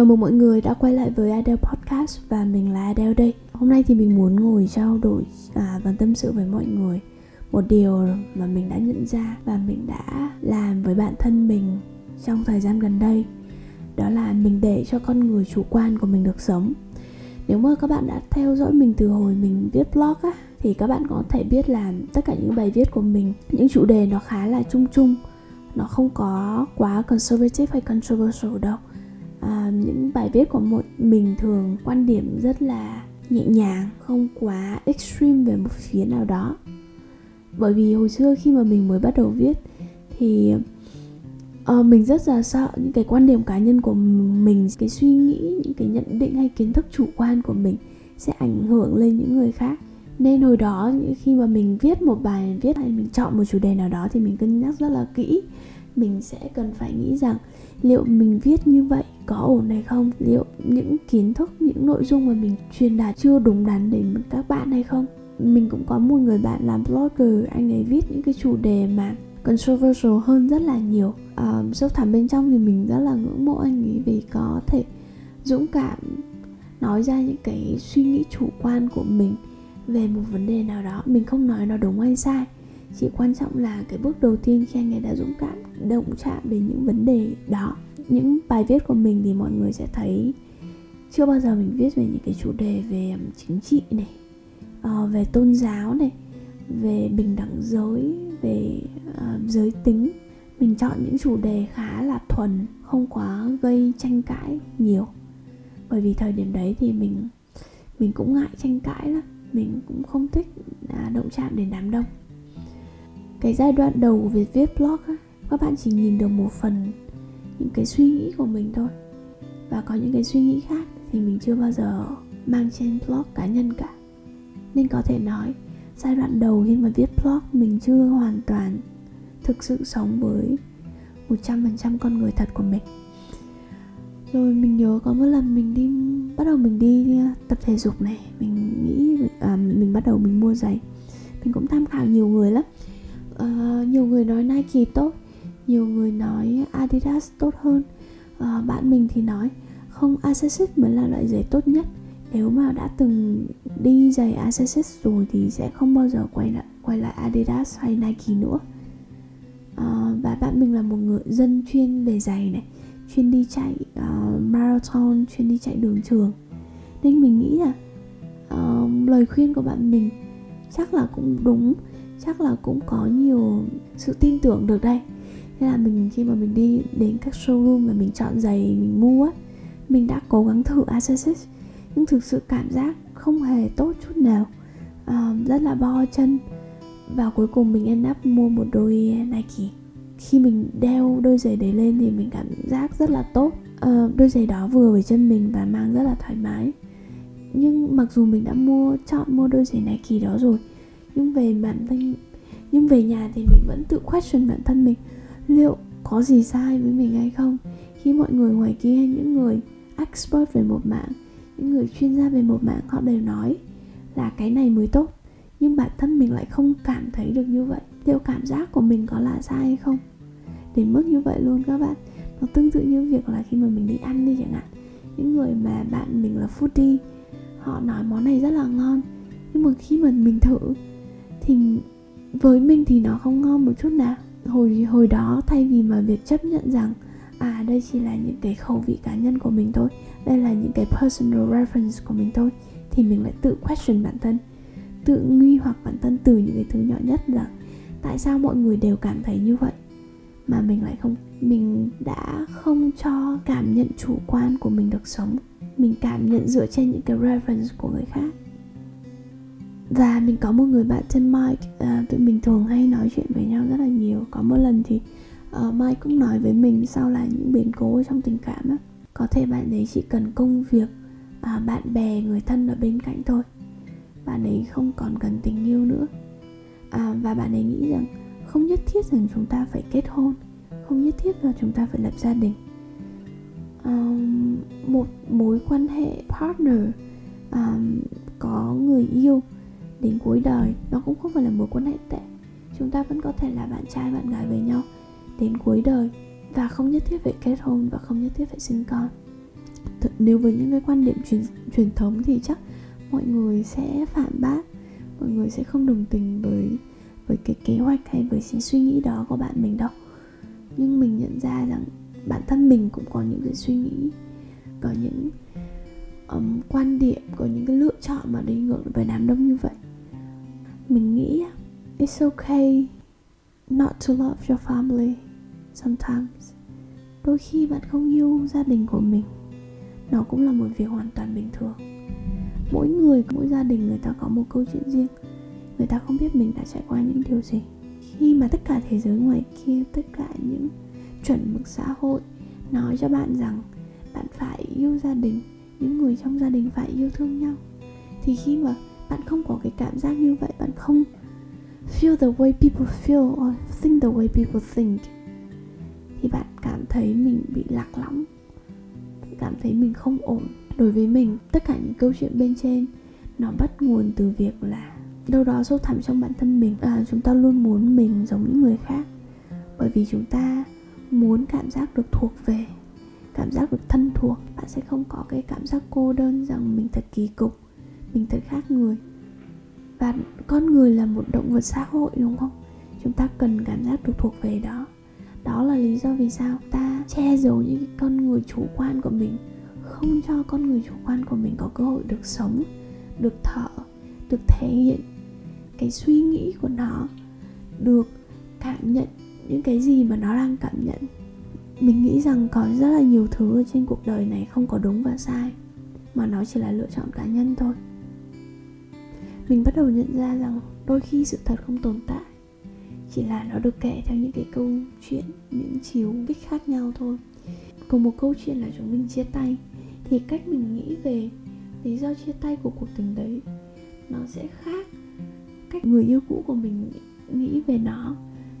Chào mừng mọi người đã quay lại với Adele Podcast và mình là Adele đây. Hôm nay thì mình muốn ngồi trao đổi và tâm sự với mọi người một điều mà mình đã nhận ra và mình đã làm với bản thân mình trong thời gian gần đây. Đó là mình để cho con người chủ quan của mình được sống. Nếu mà các bạn đã theo dõi mình từ hồi mình viết blog á, thì các bạn có thể biết là tất cả những bài viết của mình, những chủ đề nó khá là chung. Nó không có quá conservative hay controversial đâu. Những bài viết của mình thường quan điểm rất là nhẹ nhàng, không quá extreme về một phía nào đó. Bởi vì hồi xưa khi mà mình mới bắt đầu viết thì mình rất là sợ những cái quan điểm cá nhân của mình, cái suy nghĩ, những cái nhận định hay kiến thức chủ quan của mình sẽ ảnh hưởng lên những người khác. Nên hồi đó khi mà mình viết một bài viết hay mình chọn một chủ đề nào đó thì mình cân nhắc rất là kỹ. Mình sẽ cần phải nghĩ rằng liệu mình viết như vậy có ổn hay không? Liệu những kiến thức, những nội dung mà mình truyền đạt chưa đúng đắn đến các bạn hay không? Mình cũng có một người bạn làm blogger, anh ấy viết những cái chủ đề mà controversial hơn rất là nhiều. Sâu thẳm bên trong thì mình rất là ngưỡng mộ anh ấy vì có thể dũng cảm nói ra những cái suy nghĩ chủ quan của mình về một vấn đề nào đó. Mình không nói nó đúng hay sai, chỉ quan trọng là cái bước đầu tiên khi anh ấy đã dũng cảm động chạm đến những vấn đề đó. Những bài viết của mình thì mọi người sẽ thấy chưa bao giờ mình viết về những cái chủ đề về chính trị này, về tôn giáo này, về bình đẳng giới, về giới tính. Mình chọn những chủ đề khá là thuần, không quá gây tranh cãi nhiều. Bởi vì thời điểm đấy thì mình cũng ngại tranh cãi lắm, mình cũng không thích động chạm đến đám đông. Cái giai đoạn đầu của việc viết blog á, các bạn chỉ nhìn được một phần những cái suy nghĩ của mình thôi. Và có những cái suy nghĩ khác thì mình chưa bao giờ mang trên blog cá nhân cả. Nên có thể nói giai đoạn đầu khi mà viết blog mình chưa hoàn toàn thực sự sống với 100% con người thật của mình. Rồi mình nhớ có một lần mình đi tập thể dục này. Mình nghĩ mình bắt đầu mình mua giày. Mình cũng tham khảo nhiều người lắm. Nhiều người nói Nike tốt, nhiều người nói Adidas tốt hơn. Bạn mình thì nói không, Asics mới là loại giày tốt nhất. Nếu mà đã từng đi giày Asics rồi thì sẽ không bao giờ quay lại Adidas hay Nike nữa. Và bạn mình là một người dân chuyên về giày này, chuyên đi chạy marathon, chuyên đi chạy đường trường. Nên mình nghĩ là lời khuyên của bạn mình chắc là cũng đúng, chắc là cũng có nhiều sự tin tưởng được đây. Thế là khi mà mình đi đến các showroom và mình chọn giày mình mua á, mình đã cố gắng thử Asics nhưng thực sự cảm giác không hề tốt chút nào, rất là bo chân. Và cuối cùng mình end up mua một đôi Nike. Khi mình đeo đôi giày đấy lên thì mình cảm giác rất là tốt. Đôi giày đó vừa với chân mình và mang rất là thoải mái. Nhưng mặc dù mình đã chọn mua đôi giày Nike đó rồi, nhưng về nhà thì mình vẫn tự question bản thân mình liệu có gì sai với mình hay không. Khi mọi người ngoài kia hay những người expert về một mảng, những người chuyên gia về một mảng, họ đều nói là cái này mới tốt, nhưng bản thân mình lại không cảm thấy được như vậy. Liệu cảm giác của mình có là sai hay không? Đến mức như vậy luôn các bạn. Nó tương tự như việc là khi mà mình đi ăn đi chẳng hạn, những người mà bạn mình là foodie, họ nói món này rất là ngon, nhưng mà khi mà mình thử thì với mình thì nó không ngon một chút nào. Hồi đó thay vì mà việc chấp nhận rằng đây chỉ là những cái khẩu vị cá nhân của mình thôi, đây là những cái personal reference của mình thôi, thì mình lại tự question bản thân, tự nghi hoặc bản thân từ những cái thứ nhỏ nhất rằng tại sao mọi người đều cảm thấy như vậy mà mình lại không. Mình đã không cho cảm nhận chủ quan của mình được sống. Mình cảm nhận dựa trên những cái reference của người khác. Và mình có một người bạn tên Mike, tụi mình thường hay nói chuyện với nhau rất là nhiều. Có một lần thì Mike cũng nói với mình sau là những biến cố trong tình cảm á, có thể bạn ấy chỉ cần công việc, bạn bè, người thân ở bên cạnh thôi, bạn ấy không còn cần tình yêu nữa. Và bạn ấy nghĩ rằng không nhất thiết rằng chúng ta phải kết hôn, không nhất thiết là chúng ta phải lập gia đình. Một mối quan hệ partner, có người yêu đến cuối đời, nó cũng không phải là mối quan hệ tệ. Chúng ta vẫn có thể là bạn trai bạn gái với nhau đến cuối đời và không nhất thiết phải kết hôn và không nhất thiết phải sinh con. Nếu với những cái quan điểm truyền thống thì chắc mọi người sẽ phản bác, mọi người sẽ không đồng tình với cái kế hoạch hay với cái suy nghĩ đó của bạn mình đâu. Nhưng mình nhận ra rằng bản thân mình cũng có những cái suy nghĩ, có những quan điểm, có những cái lựa chọn mà đi ngược với đám đông như vậy. Mình nghĩ it's okay not to love your family sometimes. Đôi khi bạn không yêu gia đình của mình, nó cũng là một việc hoàn toàn bình thường. Mỗi người, mỗi gia đình người ta có một câu chuyện riêng. Người ta không biết mình đã trải qua những điều gì. Khi mà tất cả thế giới ngoài kia, tất cả những chuẩn mực xã hội nói cho bạn rằng bạn phải yêu gia đình, những người trong gia đình phải yêu thương nhau, thì khi mà bạn không có cái cảm giác như vậy, bạn không feel the way people feel or think the way people think, thì bạn cảm thấy mình bị lạc lõng, cảm thấy mình không ổn. Đối với mình, tất cả những câu chuyện bên trên nó bắt nguồn từ việc là đâu đó sâu thẳm trong bản thân mình, chúng ta luôn muốn mình giống những người khác. Bởi vì chúng ta muốn cảm giác được thuộc về, cảm giác được thân thuộc. Bạn sẽ không có cái cảm giác cô đơn rằng mình thật kỳ cục, mình thật khác người. Và con người là một động vật xã hội, đúng không? Chúng ta cần cảm giác được thuộc về đó. Đó là lý do vì sao ta che giấu những con người chủ quan của mình, không cho con người chủ quan của mình có cơ hội được sống, được thở, được thể hiện cái suy nghĩ của nó, được cảm nhận những cái gì mà nó đang cảm nhận. Mình nghĩ rằng có rất là nhiều thứ ở trên cuộc đời này không có đúng và sai, mà nó chỉ là lựa chọn cá nhân thôi. Mình bắt đầu nhận ra rằng đôi khi sự thật không tồn tại, chỉ là nó được kể theo những cái câu chuyện, những chiều kích khác nhau thôi. Cùng một câu chuyện là chúng mình chia tay, thì cách mình nghĩ về lý do chia tay của cuộc tình đấy nó sẽ khác cách người yêu cũ của mình nghĩ về nó,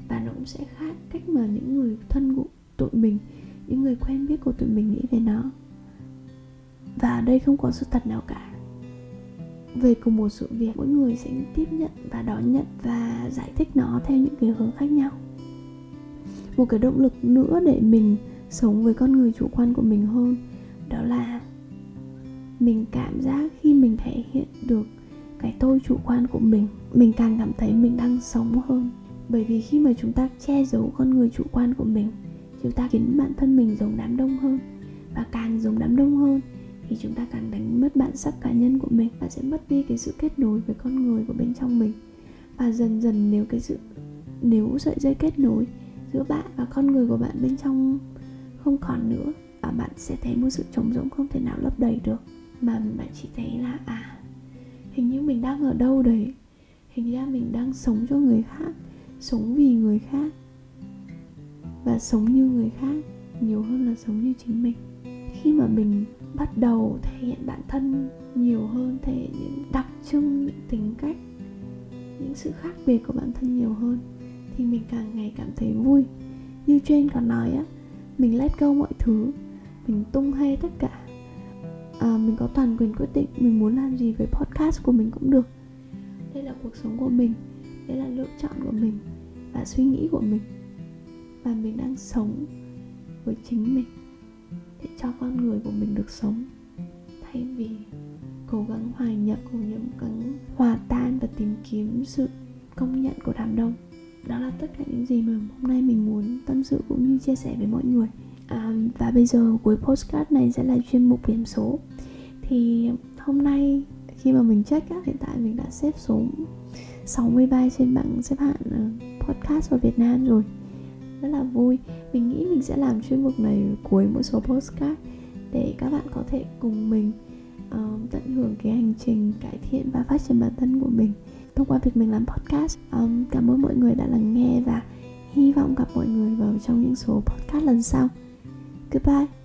và nó cũng sẽ khác cách mà những người thân của tụi mình, những người quen biết của tụi mình nghĩ về nó. Và ở đây không có sự thật nào cả. Về cùng một sự việc, mỗi người sẽ tiếp nhận và đón nhận và giải thích nó theo những cái hướng khác nhau. Một cái động lực nữa để mình sống với con người chủ quan của mình hơn, đó là mình cảm giác khi mình thể hiện được cái tôi chủ quan của mình càng cảm thấy mình đang sống hơn. Bởi vì khi mà chúng ta che giấu con người chủ quan của mình, chúng ta khiến bản thân mình giống đám đông hơn. Và càng giống đám đông hơn thì chúng ta càng đánh mất bản sắc cá nhân của mình, và sẽ mất đi cái sự kết nối với con người của bên trong mình. Và dần dần nếu sợi dây kết nối giữa bạn và con người của bạn bên trong không còn nữa, và bạn sẽ thấy một sự trống rỗng không thể nào lấp đầy được, mà bạn chỉ thấy là hình như mình đang ở đâu đấy, hình như mình đang sống cho người khác, sống vì người khác và sống như người khác nhiều hơn là sống như chính mình. Khi mà mình bắt đầu thể hiện bản thân nhiều hơn, thể hiện những đặc trưng, những tính cách, những sự khác biệt của bản thân nhiều hơn, thì mình càng ngày cảm thấy vui. Như trên còn nói á, mình let go mọi thứ, mình tung hay tất cả. Mình có toàn quyền quyết định mình muốn làm gì với podcast của mình cũng được. Đây là cuộc sống của mình, đây là lựa chọn của mình và suy nghĩ của mình. Và mình đang sống với chính mình để cho con người của mình được sống, thay vì cố gắng hòa nhập, hòa tan và tìm kiếm sự công nhận của đám đông. Đó là tất cả những gì mà hôm nay mình muốn tâm sự cũng như chia sẻ với mọi người. Và bây giờ cuối podcast này sẽ là chuyên mục điểm số. Thì hôm nay khi mà mình check á, hiện tại mình đã xếp số 63 trên bảng xếp hạng podcast ở Việt Nam rồi. Rất là vui. Mình nghĩ mình sẽ làm chuyên mục này cuối mỗi số podcast để các bạn có thể cùng mình tận hưởng cái hành trình cải thiện và phát triển bản thân của mình thông qua việc mình làm podcast. Cảm ơn mọi người đã lắng nghe và hy vọng gặp mọi người vào trong những số podcast lần sau. Goodbye.